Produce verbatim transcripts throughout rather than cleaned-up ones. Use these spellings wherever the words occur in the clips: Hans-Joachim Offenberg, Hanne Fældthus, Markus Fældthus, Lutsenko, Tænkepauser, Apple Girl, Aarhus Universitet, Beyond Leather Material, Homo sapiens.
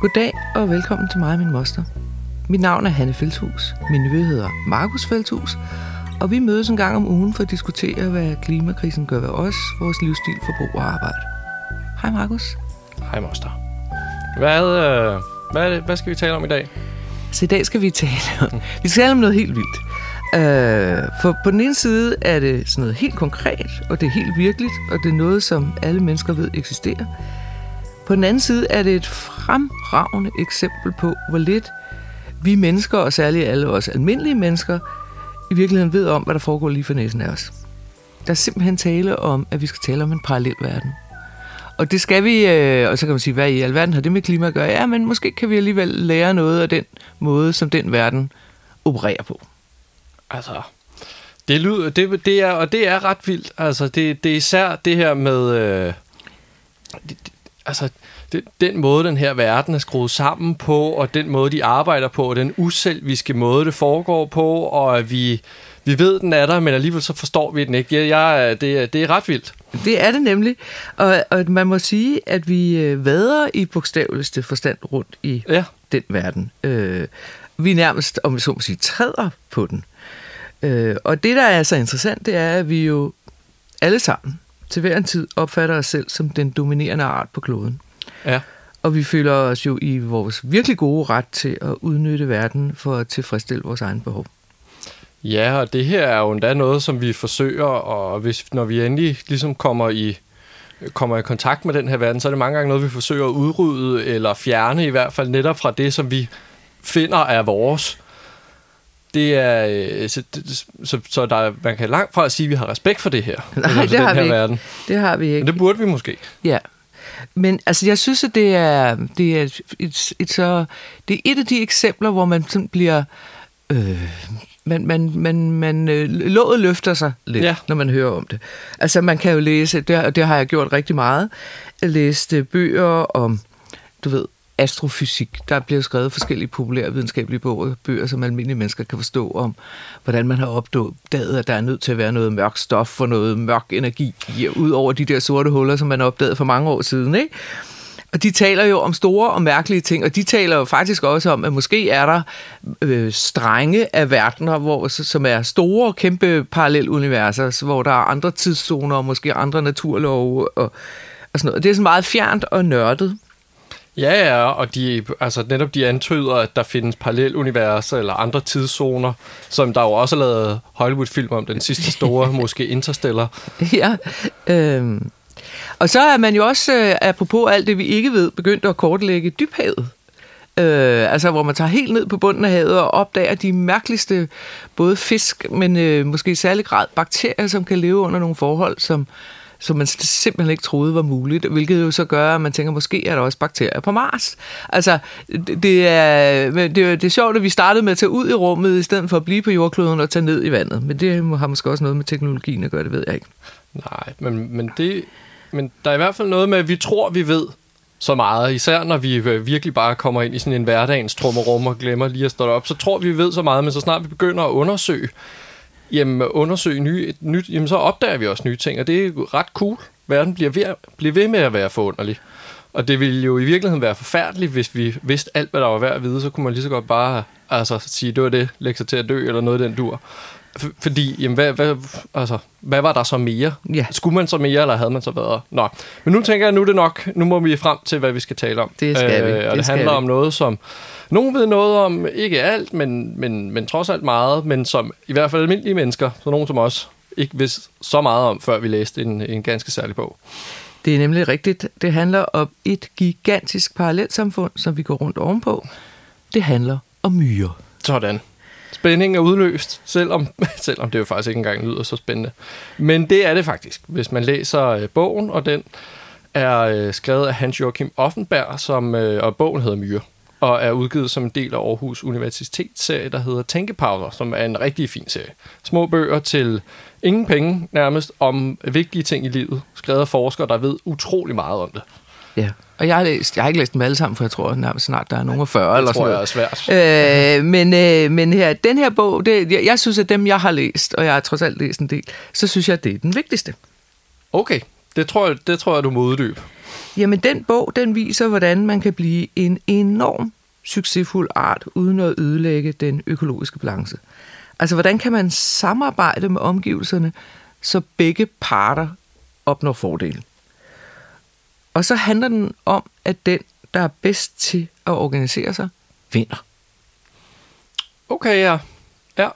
Goddag og velkommen til mig og min moster. Mit navn er Hanne Fældthus, min nevø hedder Markus Fældthus, og vi mødes en gang om ugen for at diskutere, hvad klimakrisen gør ved os, vores livsstil, forbrug og arbejde. Hej Markus. Hej moster. Hvad, øh, hvad, hvad skal vi tale om i dag? Så i dag skal vi tale om, vi skal tale om noget helt vildt. Øh, for på den ene side er det sådan noget helt konkret, og det er helt virkeligt, og det er noget, som alle mennesker ved eksisterer. På den anden side er det et fremragende eksempel på, hvor lidt vi mennesker, og særligt alle os almindelige mennesker, i virkeligheden ved om, hvad der foregår lige for næsen af os. Der er simpelthen tale om, at vi skal tale om en parallelverden. Og det skal vi, øh, og så kan man sige, hvad i alverden har det med klima at gøre? Ja, men måske kan vi alligevel lære noget af den måde, som den verden opererer på. Altså, det lyder, det, det er, og det er ret vildt. Altså, det, det er især det her med, øh, det, det, altså, det, den måde, den her verden er skruet sammen på, og den måde, de arbejder på, og den uselviske måde, det foregår på, og vi, vi ved, den er der, men alligevel så forstår vi den ikke. Jeg, det, det er ret vildt. Det er det nemlig, og, og man må sige, at vi vader i bogstaveligste forstand rundt i ja. den verden. Øh, vi nærmest, om så må sige, træder på den. Øh, og det, der er så interessant, det er, at vi jo alle sammen til hver en tid opfatter os selv som den dominerende art på kloden. Ja. Og vi føler os jo i vores virkelig gode ret til at udnytte verden for at tilfredsstille vores egne behov. Ja, og det her er jo endda noget, som vi forsøger, og hvis, når vi endelig ligesom kommer i, kommer i kontakt med den her verden, så er det mange gange noget, vi forsøger at udrydde eller fjerne, i hvert fald netop fra det, som vi finder er vores. Det er, så, så, så der, man kan langt fra at sige, at vi har respekt for det her. Nej, for det den har her vi verden. Ikke. Det har vi ikke. Men det burde vi måske. Ja. Men altså, jeg synes, at det er, det er, et, et, et, så, det er et af de eksempler, hvor man sådan bliver... Øh, Man, man, man, man øh, låget løfter sig lidt, ja. når man hører om det. Altså, man kan jo læse, det, og det har jeg gjort rigtig meget, jeg læste bøger om, du ved, astrofysik. Der bliver skrevet forskellige populære videnskabelige bøger, bøger, som almindelige mennesker kan forstå om, hvordan man har opdaget, at der er nødt til at være noget mørk stof og noget mørk energi, ud over de der sorte huller, som man opdagede for mange år siden, ikke? Og de taler jo om store og mærkelige ting, og de taler jo faktisk også om, at måske er der øh, strenge af verdener, hvor, som er store og kæmpe paralleluniverser, hvor der er andre tidszoner og måske andre naturlove og, og sådan noget. Og det er sådan meget fjernt og nørdet. Ja, ja, og de, altså netop de antyder, at der findes paralleluniverser eller andre tidszoner, som der jo også er lavet Hollywood-film om, den sidste store, måske Interstellar. Ja, øh... Og så er man jo også, apropos alt det, vi ikke ved, begyndt at kortlægge dybhavet. Øh, altså, hvor man tager helt ned på bunden af havet og opdager de mærkeligste, både fisk, men øh, måske i særlig grad bakterier, som kan leve under nogle forhold, som, som man simpelthen ikke troede var muligt, hvilket jo så gør, at man tænker, måske er der også bakterier på Mars. Altså, det er, det er, det er sjovt, at vi startede med at tage ud i rummet, i stedet for at blive på jordkloden og tage ned i vandet. Men det har måske også noget med teknologien at gøre, det ved jeg ikke. Nej, men, men det... Men der er i hvert fald noget med, at vi tror, vi ved så meget, især når vi virkelig bare kommer ind i sådan en hverdagens trummerum og glemmer lige at stå op, så tror vi, vi ved så meget, men så snart vi begynder at undersøge, jamen, undersøge nye, nyt, jamen, så opdager vi også nye ting, og det er ret cool. Verden bliver ved, bliver ved med at være forunderlig, og det ville jo i virkeligheden være forfærdeligt, hvis vi vidste alt, hvad der var værd at vide, så kunne man lige så godt bare altså, sige, det var det, lægge sig til at dø, eller noget den dur. Fordi, jamen, hvad, hvad, altså, hvad var der så mere? Ja. Skulle man så mere, eller havde man så bedre? Nå, men nu tænker jeg, nu er det nok. Nu må vi frem til, hvad vi skal tale om. Det skal vi. Øh, og det, det handler vi. om noget, som nogen ved noget om, ikke alt, men, men, men trods alt meget, men som i hvert fald almindelige mennesker, så nogen som os, ikke vidste så meget om, før vi læste en, en ganske særlig bog. Det er nemlig rigtigt. Det handler om et gigantisk parallelsamfund, som vi går rundt ovenpå. Det handler om myrer. Sådan. Spændingen er udløst, selvom, selvom det jo faktisk ikke engang lyder så spændende. Men det er det faktisk, hvis man læser bogen, og den er skrevet af Hans-Joachim Offenberg, som, og bogen hedder Myre, og er udgivet som en del af Aarhus Universitets serie, der hedder Tænkepauser, som er en rigtig fin serie. Små bøger til ingen penge nærmest om vigtige ting i livet, skrevet af forskere, der ved utrolig meget om det. Ja, og jeg har, læst, jeg har ikke læst dem alle sammen, for jeg tror nærmest snart, der er nogen af fyrre det eller sådan noget. Det tror jeg er svært. Øh, men øh, men her, den her bog, det, jeg, jeg synes, at dem, jeg har læst, og jeg har trods alt læst en del, så synes jeg, det er den vigtigste. Okay, det tror jeg, det tror jeg du må uddybe. Jamen, den bog, den viser, hvordan man kan blive en enorm succesfuld art, uden at ødelægge den økologiske balance. Altså, hvordan kan man samarbejde med omgivelserne, så begge parter opnår fordele? Og så handler den om, at den, der er bedst til at organisere sig, vinder. Okay, ja. Ja.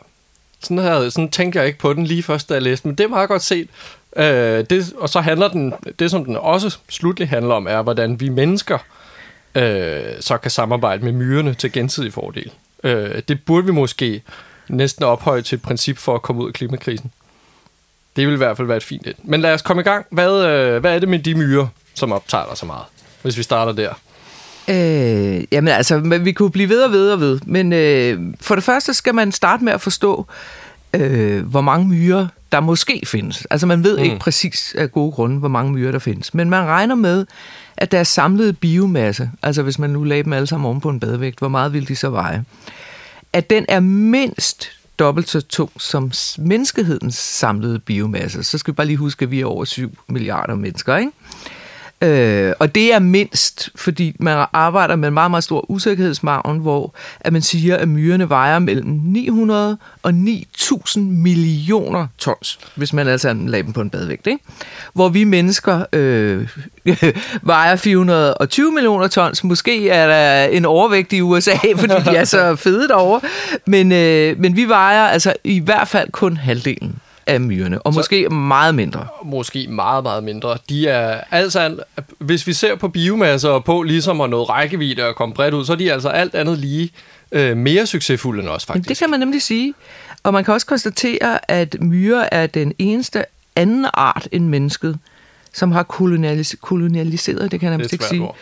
Sådan, her, sådan tænkte jeg ikke på den lige først, da jeg læste, men det er meget godt set. Øh, det, og så handler den, det som den også slutlig handler om, er, hvordan vi mennesker øh, så kan samarbejde med myrerne til gensidig fordel. Øh, det burde vi måske næsten ophøje til et princip for at komme ud af klimakrisen. Det vil i hvert fald være et fint et. Men lad os komme i gang. Hvad, øh, hvad er det med de myrer, som optager dig så meget? Hvis vi starter der. Øh, jamen altså, vi kunne blive ved og ved og ved. Men øh, for det første skal man starte med at forstå, øh, hvor mange myrer der måske findes. Altså man ved mm. ikke præcis af gode grunde, hvor mange myrer der findes. Men man regner med, at deres samlede biomasse, altså hvis man nu lagde dem alle sammen oven på en badevægt, hvor meget vil de så veje? At den er mindst dobbelt så tung som menneskehedens samlede biomasse. Så skal vi bare lige huske, at vi er over syv milliarder mennesker, ikke? Øh, og det er mindst, fordi man arbejder med en meget, meget stor usikkerhedsmargen, hvor at man siger, at myrerne vejer mellem ni hundrede og ni tusind millioner tons, hvis man altså lagde dem på en badevægt, ikke? Hvor vi mennesker øh, vejer fire hundrede og tyve millioner tons. Måske er der en overvægt i U S A, fordi de er så fede derovre, men, øh, men vi vejer altså i hvert fald kun halvdelen af myrerne, og så, måske meget mindre. Måske meget, meget mindre. De er altså, hvis vi ser på biomasse og på ligesom at noget rækkevidde og komme bredt ud, så er de altså alt andet lige øh, mere succesfulde end os, faktisk. Men det kan man nemlig sige. Og man kan også konstatere, at myrer er den eneste anden art end mennesket, som har kolonialis- kolonialiseret, det kan jeg nemlig ikke sige, ord.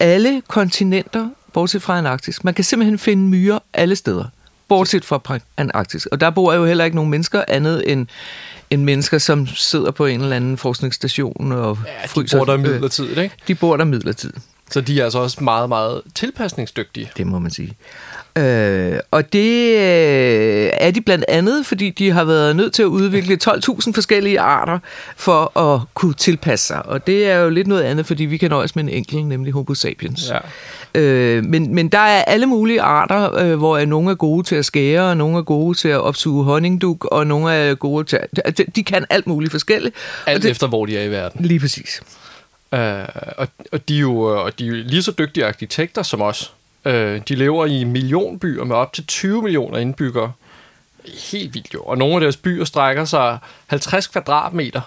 alle kontinenter, bortset fra Antarktis. Man kan simpelthen finde myrer alle steder, bortset fra Antarktis. Og der bor jo heller ikke nogen mennesker andet end, end mennesker, som sidder på en eller anden forskningsstation og ja, fryser. De bor der midlertidigt, ikke? De bor der midlertidigt. Så de er altså også meget, meget tilpasningsdygtige. Det må man sige. Øh, og det er de blandt andet, fordi de har været nødt til at udvikle tolv tusind forskellige arter for at kunne tilpasse sig. Og det er jo lidt noget andet, fordi vi kan nøjes med en enkelt, nemlig Homo sapiens. Ja. Øh, men, men der er alle mulige arter, øh, hvor nogle er gode til at skære, og nogle er gode til at opsuge honningdug, og nogle er gode til at... De kan alt muligt forskelligt. Alt det, efter, hvor de er i verden. Lige præcis. Uh, og, og de er jo og de er lige så dygtige arkitekter som os. Uh, de lever i millionbyer med op til tyve millioner indbyggere. Helt vildt jo. Og nogle af deres byer strækker sig halvtreds kvadratmeter.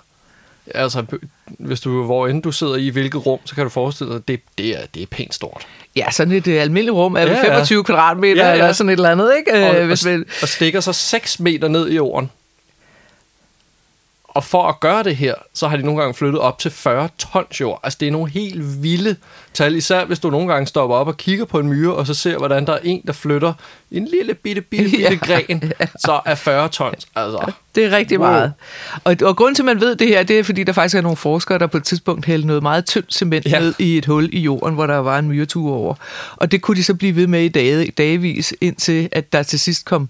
Altså, hvis du, hvor end du sidder i hvilket rum, så kan du forestille dig, at det, det, er, det er pænt stort. Ja, sådan et uh, almindeligt rum er ja, femogtyve ja. kvadratmeter ja, ja. eller sådan et eller andet, ikke? Og, uh, hvis og, vi... og stikker sig seks meter ned i jorden. Og for at gøre det her, så har de nogle gange flyttet op til fyrre tons jord. Altså, det er nogle helt vilde tal, især hvis du nogle gange stopper op og kigger på en myre, og så ser, hvordan der er en, der flytter en lille bitte, bitte, bitte ja. gren, så er fyrre tons. Altså. Det er rigtig wow. meget. Og, og grunden til, at man ved det her, det er, fordi der faktisk er nogle forskere, der på et tidspunkt hældte noget meget tyndt cement ja. ned i et hul i jorden, hvor der var en myretur over. Og det kunne de så blive ved med i dage, dagevis, indtil at der til sidst kom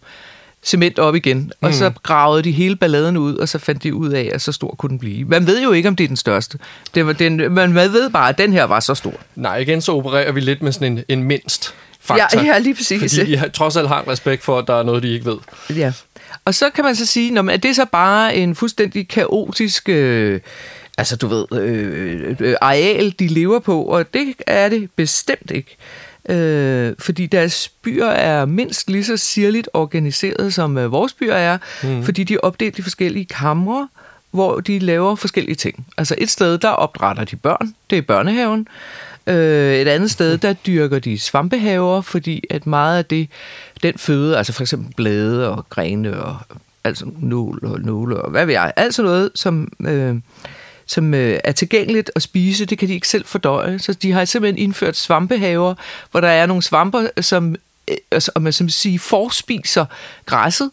cement op igen, og så gravede de hele balladen ud, og så fandt de ud af, at så stor kunne den blive. Man ved jo ikke, om det er den største. Det var den, man ved bare, at den her var så stor. Nej, igen så opererer vi lidt med sådan en, en mindst faktor. Ja, ja, lige præcis. Fordi jeg trods alt har en respekt for, at der er noget, de ikke ved. Ja, og så kan man så sige, at det er så bare en fuldstændig kaotisk... Øh, altså, du ved, øh, øh, areal, de lever på, og det er det bestemt ikke. Øh, fordi deres byer er mindst lige så sirligt organiseret, som øh, vores byer er, mm. fordi de er opdelt i forskellige kamre, hvor de laver forskellige ting. Altså et sted, der opdrætter de børn, det er børnehaven. Øh, et andet sted, der dyrker de svampehaver, fordi at meget af det, den føde, altså for eksempel blade og grene og altså nål og nåle og hvad ved jeg, altså noget, som... Øh, som øh, er tilgængeligt at spise, det kan de ikke selv fordøje. Så de har simpelthen indført svampehaver, hvor der er nogle svamper, som, øh, som, som siger, forspiser græsset,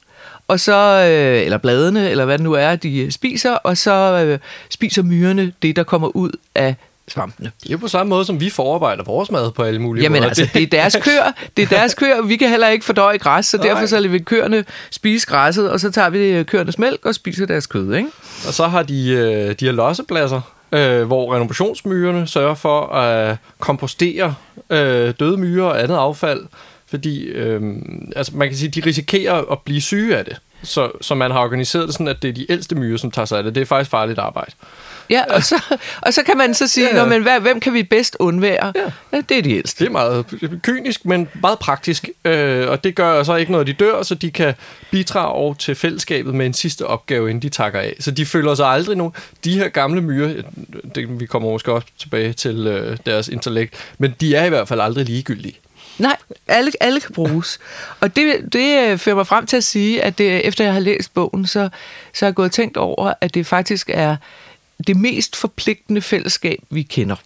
og så, øh, eller bladene, eller hvad det nu er, de spiser, og så øh, spiser myrerne det, der kommer ud af svampene. Det er jo på samme måde, som vi forarbejder vores mad på alle mulige Jamen, måder. Jamen altså, det er deres køer, det er deres køer, vi kan heller ikke fordøje græs, så Nej. derfor så lader vi køerne spise græsset, og så tager vi køernes mælk og spiser deres kød, ikke? Og så har de, de har lossepladser, øh, hvor renovationsmyrerne sørger for at kompostere øh, døde myrer og andet affald, fordi øh, altså man kan sige, de risikerer at blive syge af det. Så, så man har organiseret det sådan, at det er de ældste myrer, som tager sig af det. Det er faktisk farligt arbejde. Ja, og så, og så kan man så sige, ja. men, hvem kan vi bedst undvære? Ja. Ja, det er de ældste. Det er meget kynisk, men meget praktisk. Øh, og det gør så ikke noget, de dør, så de kan bidrage til fællesskabet med en sidste opgave, inden de takker af. Så de føler sig aldrig nogen. De her gamle myrer, det, vi kommer måske også tilbage til øh, deres intellekt, men de er i hvert fald aldrig ligegyldige. Nej, alle, alle kan bruges. Og det, det fører mig frem til at sige, at det, efter jeg har læst bogen, så, så er jeg gået og tænkt over, at det faktisk er det mest forpligtende fællesskab, vi kender.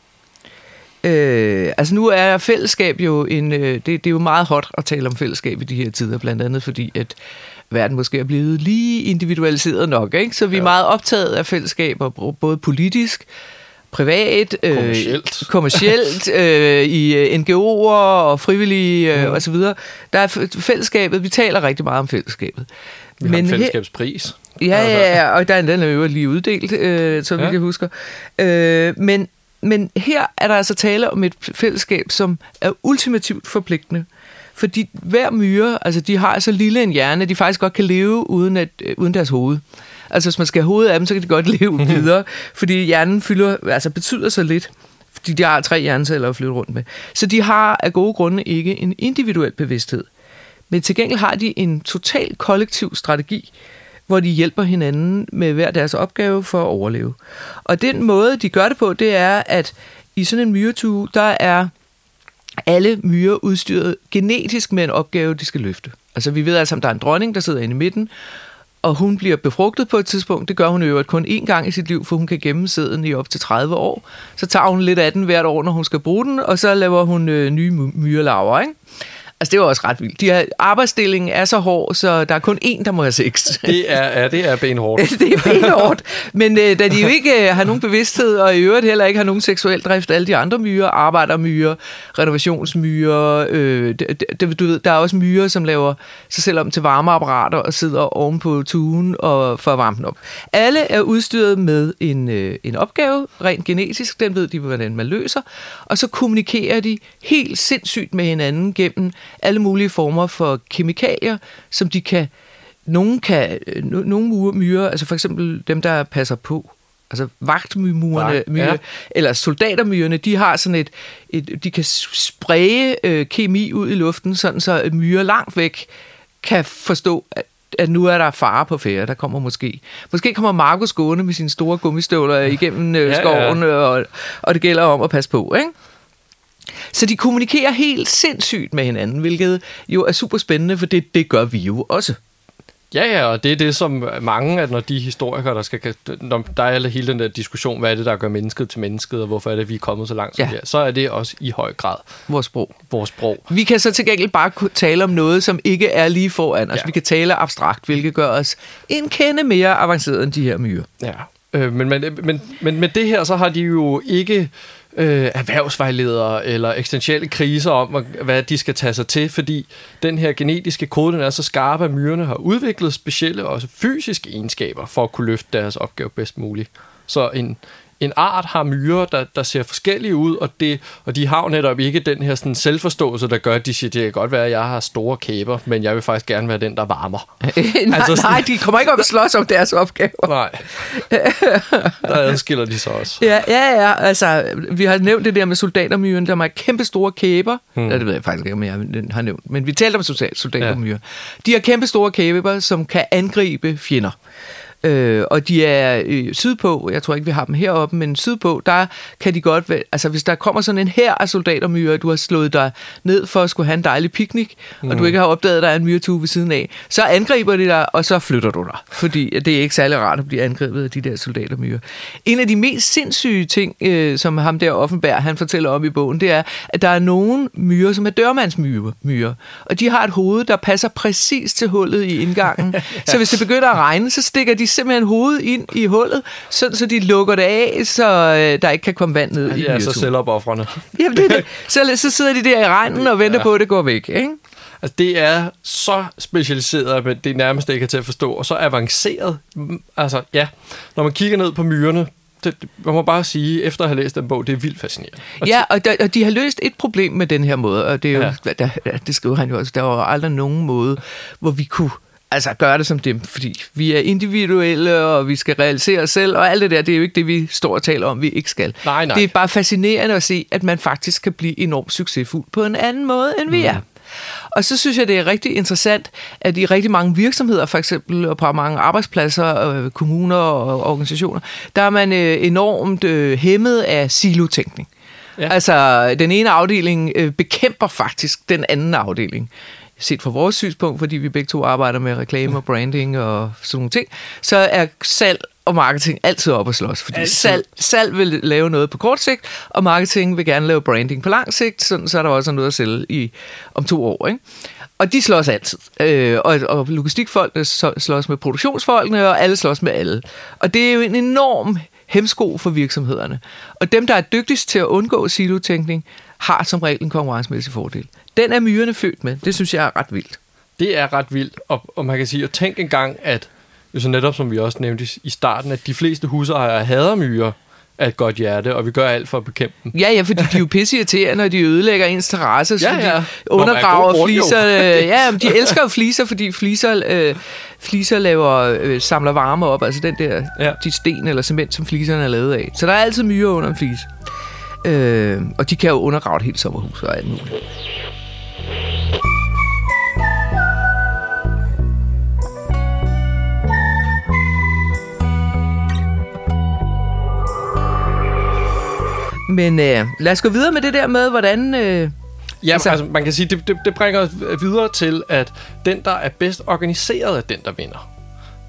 Øh, altså nu er fællesskab jo en... Det, det er jo meget hot at tale om fællesskab i de her tider, blandt andet fordi, at verden måske er blevet lige individualiseret nok, ikke? Så vi er meget optaget af fællesskaber, både politisk, privat, kommercielt, øh, kommercielt øh, i N G O'er og frivillige øh, mm. og så videre. Der er fællesskabet, vi taler rigtig meget om fællesskabet. Vi har en fællesskabspris. Her, ja, ja, ja, og der, den er jo lige uddelt, øh, som ja. vi husker. Øh, men, men her er der altså tale om et fællesskab, som er ultimativt forpligtende. Fordi hver myre, altså de har så lille en hjerne, de faktisk godt kan leve uden, at, øh, uden deres hoved. Altså hvis man skal have hovedet af dem, så kan de godt leve videre, fordi hjernen fylder, altså betyder så lidt, fordi de har tre hjerneceller at flytte rundt med. Så de har af gode grunde ikke en individuel bevidsthed. Men til gengæld har de en total kollektiv strategi, hvor de hjælper hinanden med hver deres opgave for at overleve. Og den måde, de gør det på, det er, at i sådan en myretue, der er alle myrer udstyret genetisk med en opgave, de skal løfte. Altså vi ved altså, om der er en dronning, der sidder inde i midten, og hun bliver befrugtet på et tidspunkt. Det gør hun jo kun én gang i sit liv, for hun kan gemme sæden i op til tredive år. Så tager hun lidt af den hvert år, når hun skal bruge den, og så laver hun øh, nye myrelarver, ikke? Altså, det var også ret vildt. De her, arbejdsdelingen er så hård, så der er kun én, der må have sex. Det er, ja, det er benhårdt. Det er benhårdt. Men øh, da de jo ikke øh, har nogen bevidsthed, og i øvrigt heller ikke har nogen seksuel drift, alle de andre myrer, arbejdermyrer, renovationsmyrer, øh, du ved, der er også myrer, som laver sig selv om til varmeapparater og sidder oven på tuen og får varmen op. Alle er udstyret med en, øh, en opgave, rent genetisk, den ved de, hvordan man løser, og så kommunikerer de helt sindssygt med hinanden gennem alle mulige former for kemikalier, som de kan, nogen kan, nogle myrer, altså for eksempel dem, der passer på, altså vagtmyrerne, myrer, ja. eller soldatermyrerne, de har sådan et, et de kan spraye øh, kemi ud i luften, sådan så myrer langt væk kan forstå, at at nu er der fare på færde, der kommer måske. Måske kommer Markus gående med sine store gummistøvler igennem øh, skoven, ja, ja. Og, og det gælder om at passe på, ikke? Så de kommunikerer helt sindssygt med hinanden, hvilket jo er super spændende, for det, det gør vi jo også. Ja, ja, og det er det, som mange, at når de historikere, der skal, når der er hele den der diskussion, hvad er det, der gør mennesket til mennesket, og hvorfor er det, vi er kommet så langt, ja. som det er, så er det også i høj grad vores sprog. Vores sprog. Vi kan så til gengæld bare tale om noget, som ikke er lige foran os. Altså, ja. Vi kan tale abstrakt, hvilket gør os en kende mere avanceret end de her myrer. Ja, øh, men, men, men, men med det her, så har de jo ikke... Øh, erhvervsvejledere eller eksistentielle kriser om, hvad de skal tage sig til, fordi den her genetiske kode, den er så skarp, at myrerne har udviklet specielle også fysiske egenskaber for at kunne løfte deres opgave bedst muligt. Så en, en art har myrer, der, der ser forskellige ud, og, det, og de har jo netop ikke den her sådan, selvforståelse, der gør, at de siger, det kan godt være, at jeg har store kæber, men jeg vil faktisk gerne være den, der varmer. nej, altså, sådan... nej, de kommer ikke op og slås om deres opgaver. Nej, der adskiller de så også. Ja, ja, ja, altså, vi har nævnt det der med soldatermyren, der har kæmpe store kæber. Hmm. Ja, det ved jeg faktisk ikke, om jeg har nævnt, men vi talte om soldatermyren. Ja. De har kæmpe store kæber, som kan angribe fjender. Øh, og de er øh, sydpå, jeg tror ikke, vi har dem heroppe, men sydpå, der kan de godt, altså hvis der kommer sådan en hær af soldatermyrer, du har slået dig ned for at skulle have en dejlig piknik, mm. og du ikke har opdaget, at der er en myretue ved siden af, så angriber de dig, og så flytter du dig, fordi det er ikke særlig rart at blive angrebet af de der soldatermyrer. En af de mest sindssyge ting, øh, som ham der Offenberg, han fortæller om i bogen, det er, at der er nogle myrer, som er dørmandsmyrer, og de har et hoved, der passer præcis til hullet i indgangen, ja. Så hvis det begynder at regne, så stikker de simpelthen hovedet ind i hullet, sådan så de lukker det af, så øh, der ikke kan komme vand ned, ja, i myreturen. Ja, så selvopoffrende. Jamen, det, det. Så, så sidder de der i regnen og venter, ja. På, at det går væk, ikke? Altså, det er så specialiseret, men det er nærmest ikke til at forstå, og så avanceret. Altså, ja, når man kigger ned på myrerne det, man må bare sige, efter at have læst den bog, det er vildt fascinerende. Og ja, og, der, og de har løst et problem med den her måde, og det, er jo, ja. der, det skriver han jo også, der var aldrig nogen måde, hvor vi kunne altså gøre det som dem, fordi vi er individuelle, og vi skal realisere os selv, og alt det der, det er jo ikke det, vi står og taler om, vi ikke skal. Nej, nej. Det er bare fascinerende at se, at man faktisk kan blive enormt succesfuld på en anden måde, end vi mm. er. Og så synes jeg, det er rigtig interessant, at i rigtig mange virksomheder, for eksempel, og på mange arbejdspladser, kommuner og organisationer, der er man enormt hæmmet af silotænkning. Ja. Altså, den ene afdeling bekæmper faktisk den anden afdeling. Set fra vores synspunkt, fordi vi begge to arbejder med reklame og branding og sådan nogle ting, så er salg og marketing altid op at slås. Fordi salg, salg vil lave noget på kort sigt, og marketing vil gerne lave branding på lang sigt, sådan, så er der også noget at sælge i, om to år. Ikke? Og de slås altid. Øh, og, og logistikfolkene slås med produktionsfolkene, og alle slås med alle. Og det er jo en enorm hemsko for virksomhederne. Og dem, der er dygtigst til at undgå silotænkning, har som regel en konkurrencemæssig fordel. Den er myrerne født med. Det synes jeg er ret vildt. Det er ret vildt, og, og man kan sige, og tænk engang, at så netop som vi også nævnte i starten, at de fleste husejere hader myrer af et godt hjerte, og vi gør alt for at bekæmpe dem. Ja, ja, fordi de er jo pisseirriterende, når de ødelægger ens terrasse, så ja, ja. de undergraver Nå, fliser. Ja, men de elsker jo fliser, fordi fliser, øh, fliser laver, øh, samler varme op, altså den der ja. de sten eller cement, som fliserne er lavet af. Så der er altid myrer under en flis. Øh, og de kan jo undergrave et helt sommerhus og alt muligt. Men øh, lad os gå videre med det der med, hvordan... Øh, ja, altså, altså, man kan sige, det, det, det bringer os videre til, at den, der er bedst organiseret, er den, der vinder.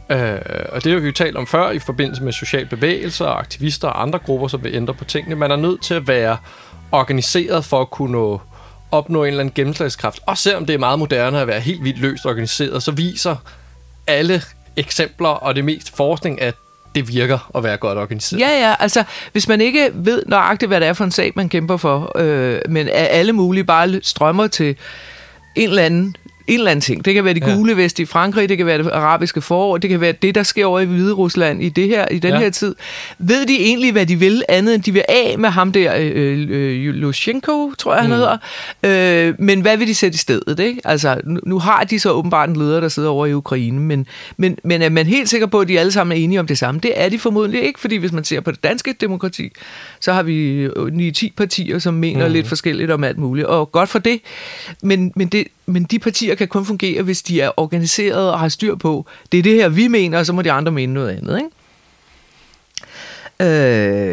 Øh, og det har vi jo talt om før i forbindelse med sociale bevægelser, aktivister og andre grupper, som vil ændre på tingene. Man er nødt til at være organiseret for at kunne opnå en eller anden gennemslagskraft. Og selvom det er meget moderne at være helt vildt løst organiseret, så viser alle eksempler og det mest forskning, at det virker at være godt organiseret. Ja, ja, altså hvis man ikke ved nøjagtigt, hvad det er for en sag, man kæmper for, øh, men er alle mulige bare strømmer til en eller anden, en eller anden ting. Det kan være de gule ja. vest i Frankrig, det kan være det arabiske forår, det kan være det, der sker over i Hviderusland i, det her, i den ja. her tid. Ved de egentlig, hvad de vil, andet end de vil af med ham der, øh, øh, Lutsenko, tror jeg, han mm. hedder. Øh, men hvad vil de sætte i stedet? Ikke? Altså, nu, nu har de så åbenbart en leder, der sidder over i Ukraine, men, men, men er man helt sikker på, at de alle sammen er enige om det samme? Det er de formodentlig ikke, fordi hvis man ser på det danske demokrati, så har vi ni ti partier, som mener mm. lidt forskelligt om alt muligt, og godt for det, men, men det Men de partier kan kun fungere, hvis de er organiseret og har styr på, det er det her, vi mener, og så må de andre mene noget andet. Ikke?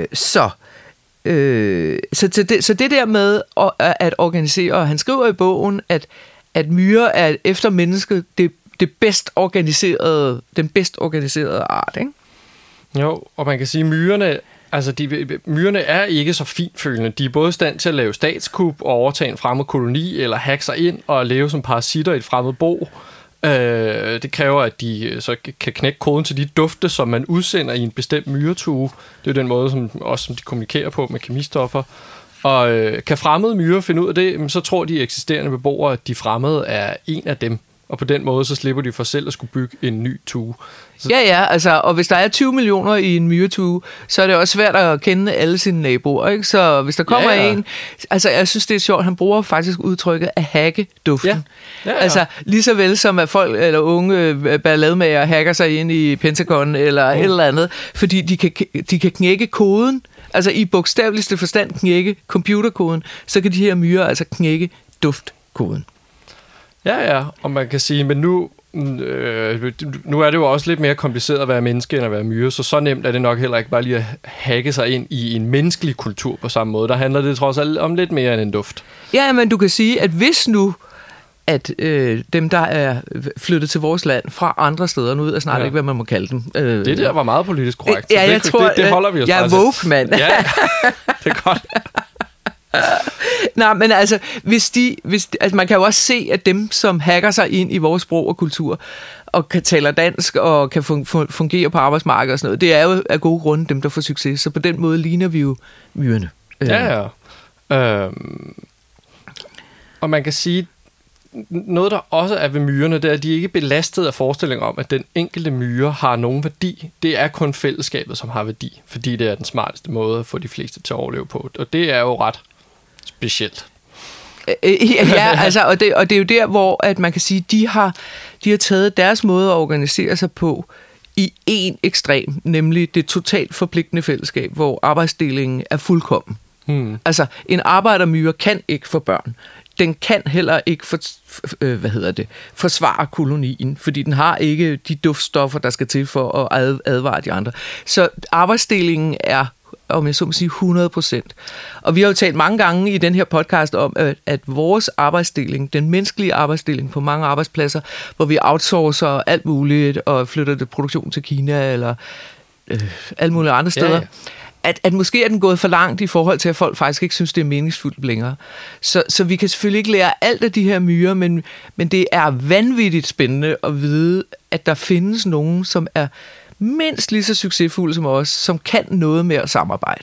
Øh, så, øh, så, så, det, så det der med at, at organisere, og han skriver i bogen, at, at myrer er efter mennesket det, det bedst organiserede, den bedst organiserede art. Ikke? Jo, og man kan sige, at myrerne... Altså, de, myrerne er ikke så fintfølende. De er både i stand til at lave statskup og overtage en fremmed koloni, eller hacke sig ind og leve som parasitter i et fremmed bo. Øh, det kræver, at de så kan knække koden til de dufte, som man udsender i en bestemt myretue. Det er den måde, som, også, som de kommunikerer på med kemistoffer. Og øh, kan fremmede myrer finde ud af det, så tror de eksisterende beboere, at de fremmede er en af dem. Og på den måde, så slipper de for selv at skulle bygge en ny tue. Så... Ja, ja, altså, og hvis der er tyve millioner i en myretue, så er det også svært at kende alle sine naboer, ikke? Så hvis der kommer ja, ja. en... Altså, jeg synes, det er sjovt, han bruger faktisk udtrykket at hacke duften. Ja. Ja, ja. Altså, lige så vel som at folk eller unge ballademager hacker sig ind i Pentagon eller mm. et eller andet, fordi de kan, de kan knække koden, altså i bogstaveligste forstand knække computerkoden, så kan de her myrer altså knække duftkoden. Ja, ja, og man kan sige, men nu, øh, nu er det jo også lidt mere kompliceret at være menneske, end at være myre, så så nemt er det nok heller ikke bare lige at hacke sig ind i en menneskelig kultur på samme måde. Der handler det trods alt om lidt mere end en duft. Ja, men du kan sige, at hvis nu, at øh, dem, der er flyttet til vores land fra andre steder, nu ved jeg snart ja. ikke, hvad man må kalde dem. Øh, det der var meget politisk korrekt. Ja, jeg det, tror, det, det holder vi os jeg er woke, mand. Ja, det er godt. Nej, men altså, hvis de, hvis de, altså, man kan jo også se, at dem, som hacker sig ind i vores sprog og kultur, og kan tale dansk, og kan fungere på arbejdsmarkedet og sådan noget, det er jo af gode grunde dem, der får succes. Så på den måde ligner vi jo myrerne. Ja, ja. Øhm, og man kan sige, noget, der også er ved myrerne, det er, at de ikke er belastet af forestillingen om, at den enkelte myre har nogen værdi. Det er kun fællesskabet, som har værdi, fordi det er den smarteste måde at få de fleste til at overleve på. Og det er jo ret specielt. Ja, altså, og det, og det er jo der, hvor at man kan sige, at de har, de har taget deres måde at organisere sig på i én ekstrem, nemlig det totalt forpligtende fællesskab, hvor arbejdsdelingen er fuldkommen. Hmm. Altså, en arbejdermyre kan ikke få børn. Den kan heller ikke for, øh, hvad hedder det, forsvare kolonien, fordi den har ikke de duftstoffer, der skal til for at advare de andre. Så arbejdsdelingen er, om jeg så må sige, hundrede procent. Og vi har jo talt mange gange i den her podcast om, at, at vores arbejdsdeling, den menneskelige arbejdsdeling på mange arbejdspladser, hvor vi outsourcer alt muligt og flytter det produktion til Kina eller øh, alle mulige andre steder, ja, ja. At, at måske er den gået for langt i forhold til, at folk faktisk ikke synes, det er meningsfuldt længere. Så, så vi kan selvfølgelig ikke lære alt af de her myrer, men, men det er vanvittigt spændende at vide, at der findes nogen, som er mindst lige så succesfulde som os, som kan noget med at samarbejde.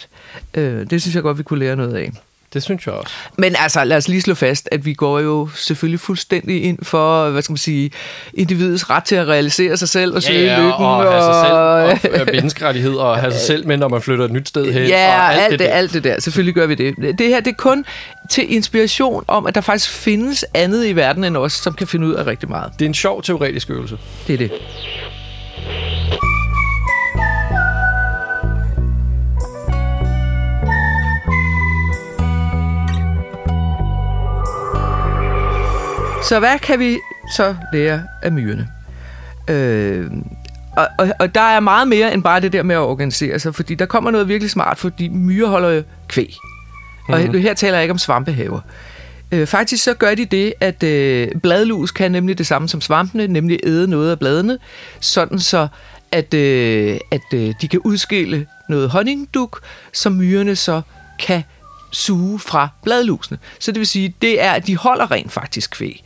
Øh, det synes jeg godt, vi kunne lære noget af. Det synes jeg også. Men altså, lad os lige slå fast, at vi går jo selvfølgelig fuldstændig ind for, hvad skal man sige, individets ret til at realisere sig selv og søge ja, ja, lykken. Og, og have sig selv, og menneskerettighed, og have sig selv med, når man flytter et nyt sted hen. Ja, og alt, alt, det det, alt det der. Selvfølgelig gør vi det. Det her, det er kun til inspiration om, at der faktisk findes andet i verden end os, som kan finde ud af rigtig meget. Det er en sjov teoretisk øvelse. Det er det. Så hvad kan vi så lære af myrerne? Øh, og, og, og der er meget mere end bare det der med at organisere sig, fordi der kommer noget virkelig smart, fordi myrer holder jo kvæg. Og mm-hmm. her taler jeg ikke om svampehaver. Øh, faktisk så gør de det, at øh, bladlus kan nemlig det samme som svampene, nemlig æde noget af bladene, sådan så at, øh, at øh, de kan udskille noget honningdug, som myrerne så kan suge fra bladlusene. Så det vil sige, det er, at de holder rent faktisk kvæg.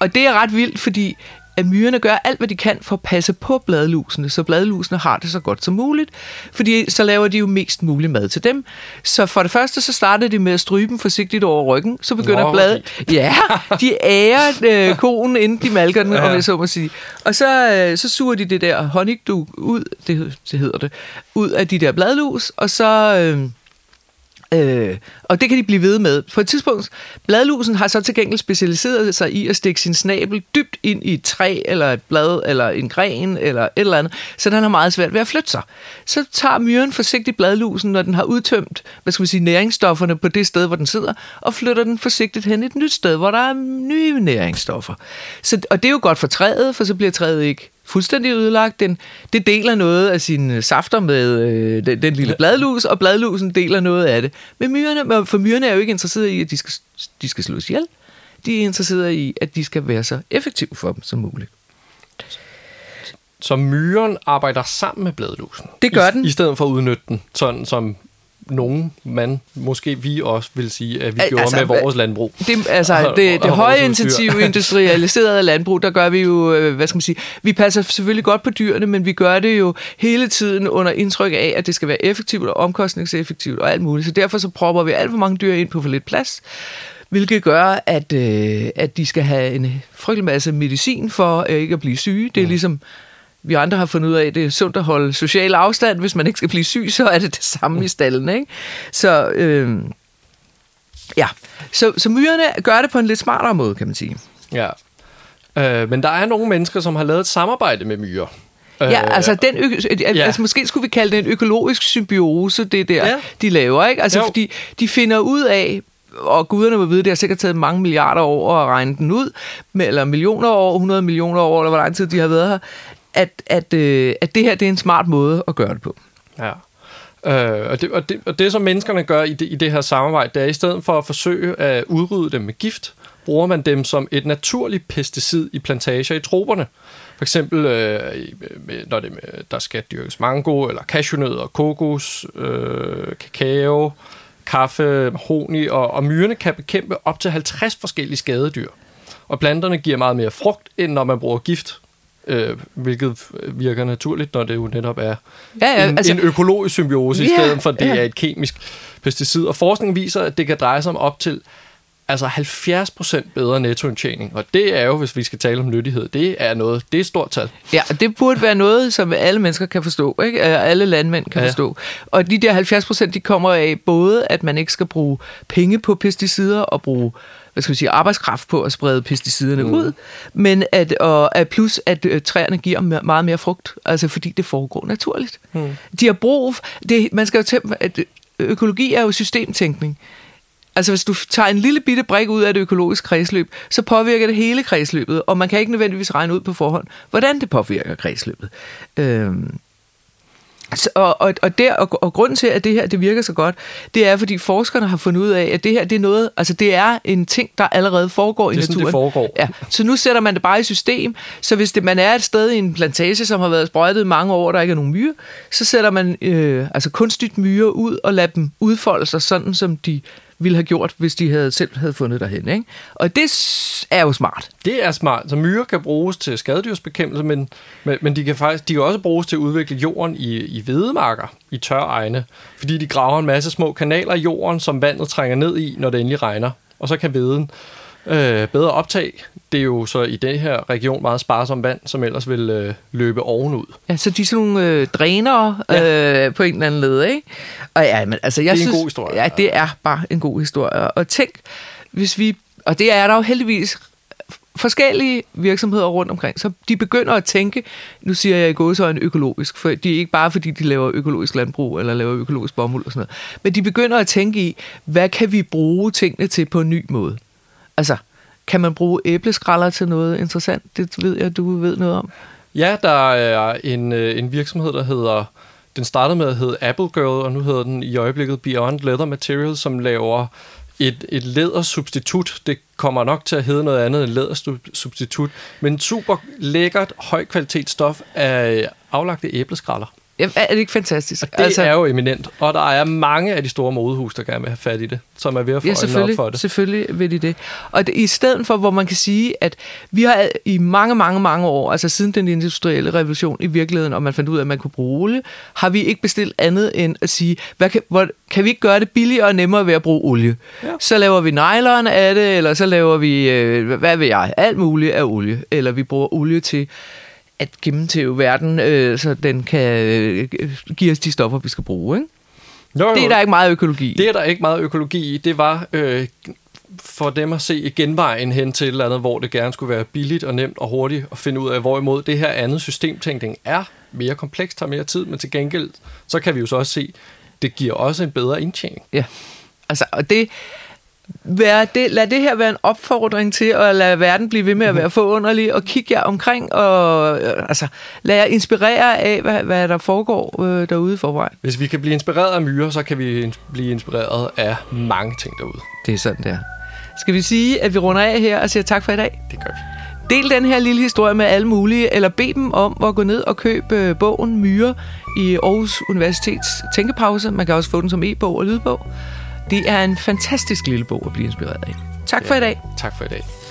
Og det er ret vildt, fordi at myrerne gør alt, hvad de kan for at passe på bladlusene, så bladlusene har det så godt som muligt, fordi så laver de jo mest mulig mad til dem. Så for det første, så starter de med at strybe dem forsigtigt over ryggen, så begynder wow. bladet... Ja, de ærer øh, konen, inden de malker den, ja. Om jeg så må sige. Og så, øh, så suger de det der honningdug ud, det, det hedder det, ud af de der bladlus, og så... Øh, Øh, og det kan de blive ved med. På et tidspunkt, bladlusen har så til gengæld specialiseret sig i at stikke sin snabel dybt ind i et træ, eller et blad, eller en gren, eller et eller andet, så den har meget svært ved at flytte sig. Så tager myren forsigtigt bladlusen, når den har udtømt, hvad skal man sige, næringsstofferne på det sted, hvor den sidder, og flytter den forsigtigt hen et nyt sted, hvor der er nye næringsstoffer. Så, og det er jo godt for træet, for så bliver træet ikke fuldstændig ødelagt. Den, det deler noget af sine safter med øh, den, den lille bladlus, og bladlusen deler noget af det. Men myrerne, for myrerne er jo ikke interesserede i, at de skal, de skal slås ihjel. De er interesserede i, at de skal være så effektive for dem som muligt. Så myren arbejder sammen med bladlusen? Det gør den. I, i stedet for at udnytte den, sådan som nogen man, måske vi også vil sige, at vi altså, gjorde med vores landbrug. Det, altså, det, det høje intensive industrialiserede landbrug, der gør vi jo, hvad skal man sige, vi passer selvfølgelig godt på dyrene, men vi gør det jo hele tiden under indtryk af, at det skal være effektivt og omkostningseffektivt og alt muligt. Så derfor så propper vi alt for mange dyr ind på for lidt plads, hvilket gør, at, øh, at de skal have en frygtelig masse medicin for øh, ikke at blive syge. Det er ligesom vi andre har fundet ud af, at det er sundt at holde social afstand. Hvis man ikke skal blive syg, så er det det samme i stallen, ikke? Så, øh, ja. så, så myrerne gør det på en lidt smartere måde, kan man sige. Ja, øh, men der er nogle mennesker, som har lavet et samarbejde med myrer. Ja, altså, den ø- ja. altså måske skulle vi kalde det en økologisk symbiose, det der, ja. de laver, ikke? Altså jo. Fordi de finder ud af, og guderne må vide, det har sikkert taget mange milliarder år at regne den ud, eller millioner år, hundrede millioner år, eller hvor lang tid de har været her, At, at, øh, at det her, det er en smart måde at gøre det på. Ja, øh, og, det, og, det, og det, som menneskerne gør i det, i det her samarbejde, det er, i stedet for at forsøge at udrydde dem med gift, bruger man dem som et naturligt pesticid i plantager i troperne. For eksempel, øh, når det, der skal dyrkes mango, eller cashewnødder, kokos, øh, kakao, kaffe, mahogni, og, og myrerne kan bekæmpe op til halvtreds forskellige skadedyr. Og planterne giver meget mere frugt, end når man bruger gift. Øh, hvilket virker naturligt, når det jo netop er ja, ja, en, altså, en økologisk symbiose, yeah, i stedet for, at det yeah. er et kemisk pesticid. Og forskningen viser, at det kan dreje sig om op til Altså halvfjerds procent bedre nettoindtjening, og det er jo, hvis vi skal tale om nyttighed, det er noget, det er et stort tal. Ja, og det burde være noget, som alle mennesker kan forstå, ikke? Alle landmænd kan ja. forstå. Og de der halvfjerds procent, de kommer af både, at man ikke skal bruge penge på pesticider og bruge hvad skal man sige, arbejdskraft på at sprede pesticiderne mm. ud, men at, og, at plus, at træerne giver meget mere frugt, altså fordi det foregår naturligt. Mm. De har brug, det, man skal jo tænke, at økologi er jo systemtænkning. Altså hvis du tager en lille bitte brik ud af det økologiske kredsløb, så påvirker det hele kredsløbet, og man kan ikke nødvendigvis regne ud på forhånd, hvordan det påvirker kredsløbet. Øhm, så, og, og, der, og, og grunden til, at det her det virker så godt, det er, fordi forskerne har fundet ud af, at det her det er noget, altså det er en ting, der allerede foregår i naturen. Det er sådan, det foregår. Ja, så nu sætter man det bare i system, så hvis det, man er et sted i en plantage, som har været sprøjtet mange år, der ikke er nogen myre, så sætter man øh, altså kunstigt myre ud og lader dem udfolde sig sådan, som de ville have gjort, hvis de havde selv havde fundet derhen, ikke? Og det er jo smart. Det er smart. Så myrer kan bruges til skadedyrsbekæmpelse, men, men, men de kan faktisk de kan også bruges til at udvikle jorden i, i hvedemarker, i tørre egne, fordi de graver en masse små kanaler i jorden, som vandet trænger ned i, når det endelig regner. Og så kan hveden øh, bedre optage. Det er jo så i den her region meget sparsom vand, som ellers vil øh, løbe ovenud. Ja, så de er sådan nogle øh, drænere øh, ja. på en eller anden led, ikke? Og ja, men, altså, jeg det er synes, en god historie. Ja, det er bare en god historie. Og tænk, hvis vi... Og det er der jo heldigvis forskellige virksomheder rundt omkring, så de begynder at tænke, nu siger jeg i gåseøjne økologisk, for de er ikke bare fordi, de laver økologisk landbrug, eller laver økologisk bomuld og sådan noget, men de begynder at tænke i, hvad kan vi bruge tingene til på en ny måde? Altså, kan man bruge æbleskræller til noget interessant? Det ved jeg, du ved noget om. Ja, der er en, en virksomhed, der hedder... Den startede med at hedde Apple Girl, og nu hedder den i øjeblikket Beyond Leather Material, som laver et, et lædersubstitut. Det kommer nok til at hedde noget andet end lædersubstitut, men super lækkert, højkvalitetsstof af aflagte æbleskræller. Jamen, er det ikke fantastisk? Og det altså, er jo eminent, og der er mange af de store modehus, der gerne vil have fat i det, som er ved at få ja, øjnene op for det. Selvfølgelig vil de det. Og det, i stedet for, hvor man kan sige, at vi har i mange, mange, mange år, altså siden den industrielle revolution i virkeligheden, og man fandt ud af, at man kunne bruge olie, har vi ikke bestilt andet end at sige, hvad kan, hvor, kan vi ikke gøre det billigere og nemmere ved at bruge olie? Ja. Så laver vi nylon af det, eller så laver vi, øh, hvad ved jeg, alt muligt af olie, eller vi bruger olie til... at gennemtæve verden, øh, så den kan øh, give os de stoffer, vi skal bruge, ikke? Jo, jo. Det er der ikke meget økologi i. Det er der ikke meget økologi i. Det var øh, for dem at se genvejen hen til et eller andet, hvor det gerne skulle være billigt og nemt og hurtigt at finde ud af, hvorimod det her andet systemtænkning er mere komplekst, tager mere tid, men til gengæld, så kan vi jo så også se, det giver også en bedre indtjening. Ja, altså, og det... Det, lad det her være en opfordring til at lade verden blive ved med at være forunderlig og kigge jer omkring og altså, lad jer inspirere af hvad, hvad der foregår øh, derude forvejen. Hvis vi kan blive inspireret af myrer, så kan vi blive inspireret af mange ting derude. Det er sådan der. Skal vi sige, at vi runder af her og siger tak for i dag? Det gør vi. Del den her lille historie med alle mulige, eller bed dem om at gå ned og købe bogen Myrer i Aarhus Universitets Tænkepauser. Man kan også få den som e-bog og lydbog. Det er en fantastisk lille bog at blive inspireret af. Tak for i dag. Tak for i dag.